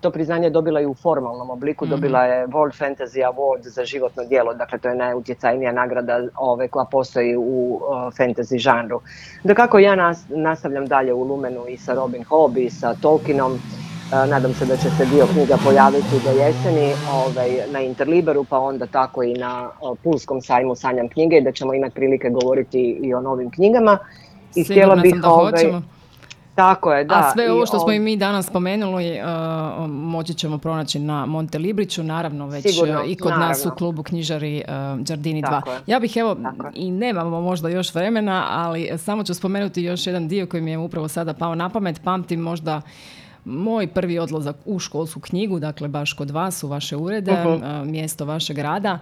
to priznanje dobila je u formalnom obliku, mm-hmm. dobila je World Fantasy Award za životno djelo, dakle to je najutjecajnija nagrada ove, koja postoji u o, fantasy žanru. Dakako, ja nas, nastavljam dalje u Lumenu i sa Robin Hobb i sa Tolkienom, e, nadam se da će se dio knjiga pojaviti do jeseni ove, na Interliberu, pa onda tako i na o, Pulskom sajmu Sanjam knjige i da ćemo imati prilike govoriti i o novim knjigama. I sigurna bih sam da ovaj... hoćemo. Tako je, da. A sve ovo što smo i mi danas spomenuli uh, moći ćemo pronaći na Monte Libriću, naravno već sigurno, i kod naravno. nas u klubu knjižari uh, Giardini dva. Tako je. Ja bih evo, tako i nemamo možda još vremena, ali samo ću spomenuti još jedan dio koji mi je upravo sada pao na pamet. Pamtim možda moj prvi odlazak u Školsku knjigu, dakle baš kod vas u vaše urede, uh-huh. mjesto vašeg rada.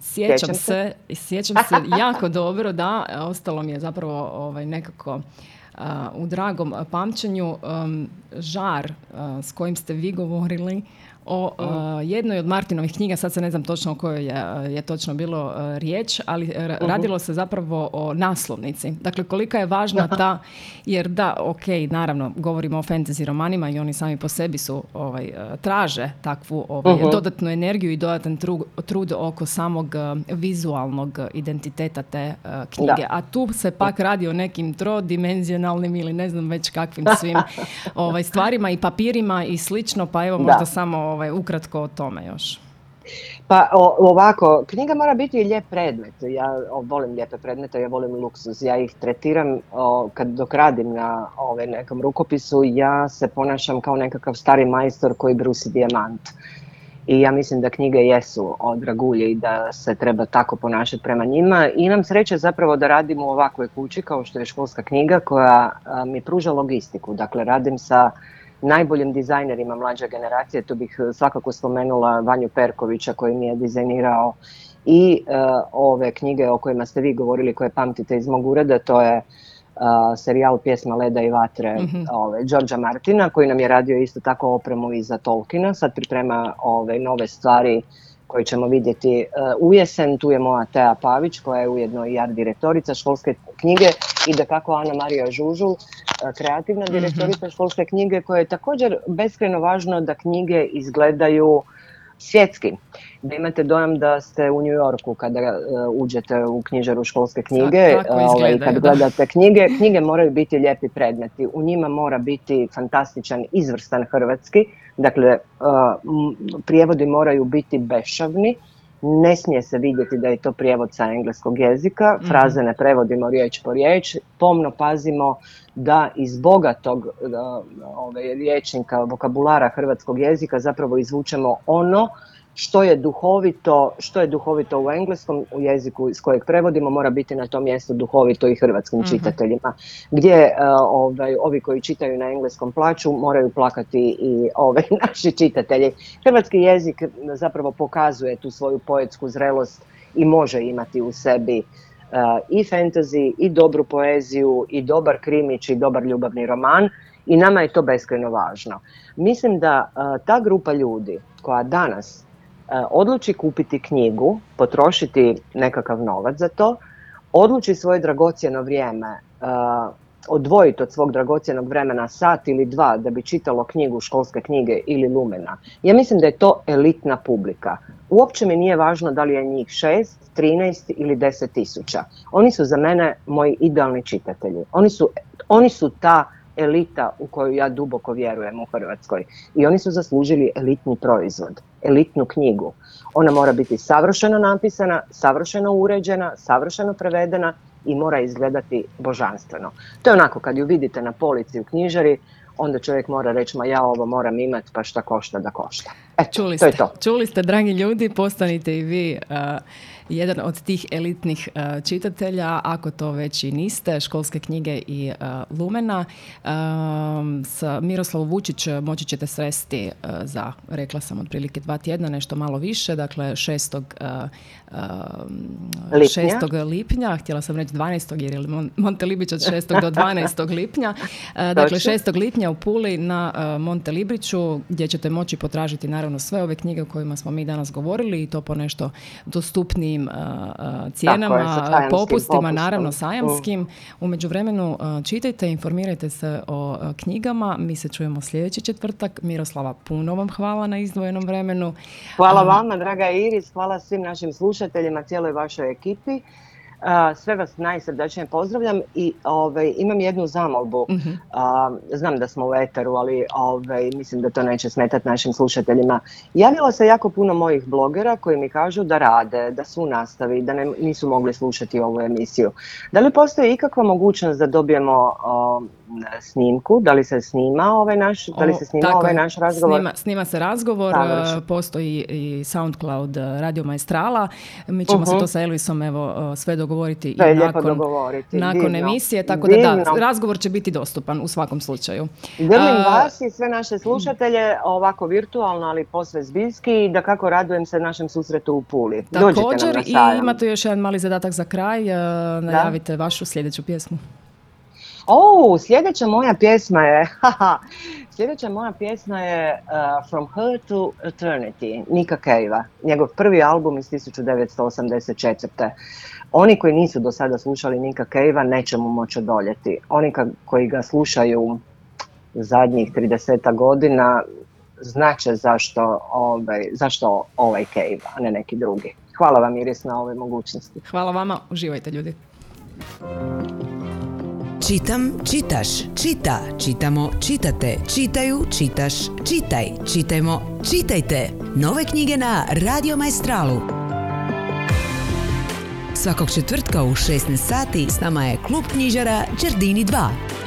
Sjećam, sjećam se, se, sjećam se jako dobro, da, ostalo mi je zapravo ovaj, nekako uh, u dragom pamćenju um, žar uh, s kojim ste vi govorili o uh, jednoj od Martinovih knjiga, sad se ne znam točno o kojoj je, je točno bilo uh, riječ, ali r- radilo se zapravo o naslovnici. Dakle, kolika je važna ta, jer da, ok, naravno, govorimo o fantasy romanima i oni sami po sebi su, ovaj, traže takvu ovaj, uh-huh. dodatnu energiju i dodatan trug, trud oko samog uh, vizualnog identiteta te uh, knjige. Da. A tu se pak radi o nekim trodimenzionalnim ili ne znam već kakvim svim ovaj, stvarima i papirima i slično, pa evo možda da. samo Ovaj, ukratko o tome još. Pa o, ovako, knjiga mora biti lijep predmet. Ja o, volim lijepe predmete, ja volim luksuz. Ja ih tretiram, o, kad dok radim na ovaj, nekom rukopisu, ja se ponašam kao nekakav stari majstor koji brusi dijamant. I ja mislim da knjige jesu od dragulje i da se treba tako ponašati prema njima. I nam sreće zapravo da radim u ovakvoj kući kao što je Školska knjiga, koja a, mi pruža logistiku. Dakle, radim sa najboljim dizajnerima mlađe generacije, tu bih svakako spomenula Vanju Perkovića koji mi je dizajnirao i uh, ove knjige o kojima ste vi govorili, koje pamtite iz mog ureda, to je Uh, serijal Pjesma leda i vatre, mm-hmm. ove, Georgea Martina, koji nam je radio isto tako opremu i za Tolkiena. Sad priprema ove nove stvari koje ćemo vidjeti uh, ujesen. Tu je moja Teja Pavić, koja je ujedno i art direktorica Školske knjige, i dakako Ana Marija Žužul, uh, kreativna direktorica mm-hmm. Školske knjige, koja je također beskrajno važno da knjige izgledaju svjetski, da imate dojam da ste u New Yorku kada uh, uđete u knjižaru Školske knjige. Tako, tako izgledaju, uh, i kad gledate knjige, knjige moraju biti lijepi predmeti, u njima mora biti fantastičan, izvrstan hrvatski, dakle uh, prijevodi moraju biti bešavni, ne smije se vidjeti da je to prijevod sa engleskog jezika, mm-hmm. fraze ne prevodimo riječ po riječ, pomno pazimo da iz bogatog da, ove, riječnika, vokabulara hrvatskog jezika zapravo izvučemo ono što je duhovito, što je duhovito u engleskom, u jeziku iz kojeg prevodimo, mora biti na tom mjestu duhovito i hrvatskim mm-hmm. čitateljima. Gdje ovaj, ovi koji čitaju na engleskom plaću, moraju plakati i ovaj, naši čitatelji. Hrvatski jezik zapravo pokazuje tu svoju poetsku zrelost i može imati u sebi uh, i fantasy, i dobru poeziju, i dobar krimić, i dobar ljubavni roman. I nama je to beskrajno važno. Mislim da uh, ta grupa ljudi koja danas odluči kupiti knjigu, potrošiti nekakav novac za to, odluči svoje dragocjeno vrijeme, odvojiti od svog dragocjenog vremena sat ili dva da bi čitalo knjigu Školske knjige ili Lumena. Ja mislim da je to elitna publika. Uopće mi nije važno da li je njih šest, trinaest ili deset tisuća. Oni su za mene moji idealni čitatelji. Oni su, oni su ta elita u koju ja duboko vjerujem u Hrvatskoj. I oni su zaslužili elitni proizvod, elitnu knjigu. Ona mora biti savršeno napisana, savršeno uređena, savršeno prevedena i mora izgledati božanstveno. To je onako kad ju vidite na polici u knjižari, onda čovjek mora reći, ma ja ovo moram imati, pa šta košta da košta. E, čuli ste, to je to. Čuli ste, dragi ljudi, postanite i vi uh, jedan od tih elitnih uh, čitatelja, ako to već i niste, Školske knjige i uh, Lumena. Uh, sa Miroslavu Vučić moći ćete sresti uh, za, rekla sam, otprilike dva tjedna, nešto malo više, dakle šestog lipnja, htjela sam reći dvanaestog jer je Monte Librić od šestog do dvanaestog lipnja. Uh, dakle, šestog lipnja u Puli na uh, Monte Libriću, gdje ćete moći potražiti naravno sve ove knjige o kojima smo mi danas govorili, i to po nešto dostupnijim uh, cijenama, je, popustima, popustom. Naravno sajamskim. Mm. U međuvremenu uh, čitajte, informirajte se o uh, knjigama. Mi se čujemo sljedeći četvrtak. Miroslava, puno vam hvala na izdvojenom vremenu. Hvala um, vama, draga Iris, hvala svim našim slušateljima, cijeloj vašoj ekipi. Uh, sve vas najsrdačnije pozdravljam i ovaj, imam jednu zamolbu. Mm-hmm. Uh, znam da smo u eteru, ali ovaj, mislim da to neće smetati našim slušateljima. Javilo se jako puno mojih blogera koji mi kažu da rade, da su u nastavi, da ne, nisu mogli slušati ovu emisiju. Da li postoji ikakva mogućnost da dobijemo uh, snimku, da li se snima ovaj naš, da li se snima o, ovaj naš razgovor? Snima, snima se razgovor, Savrš. Postoji i SoundCloud Radio Maestrala. Mi ćemo uh-huh. se to sa Elvisom evo, sve dogovoriti sve i nakon, nakon divno. emisije, tako da, da razgovor će biti dostupan u svakom slučaju. Grlim vas i sve naše slušatelje ovako virtualno, ali posve zbiljski, i da kako radujem se našem susretu u Puli. Dođite također nam na sajam. I imate još jedan mali zadatak za kraj, najavite da? vašu sljedeću pjesmu. Oh, sljedeća moja pjesma je, haha, sljedeća moja pjesma je uh, From Her to Eternity, Nika Cave-a, njegov prvi album iz tisuću devetsto osamdeset četvrte. Oni koji nisu do sada slušali Nika Cave-a neće mu moći odoljeti. Oni ka- koji ga slušaju zadnjih trideset godina znače zašto ovaj, zašto ovaj Cave, a ne neki drugi. Hvala vam, Iris, na ove mogućnosti. Hvala vama, uživajte, ljudi. Čitam, čitaš, čita, čitamo, čitate, čitaju, čitaš, čitaj, čitajmo, čitajte. Nove knjige na Radio Maestralu. Svakog četvrtka u šesnaest sati s nama je klub knjižara Giardini dva.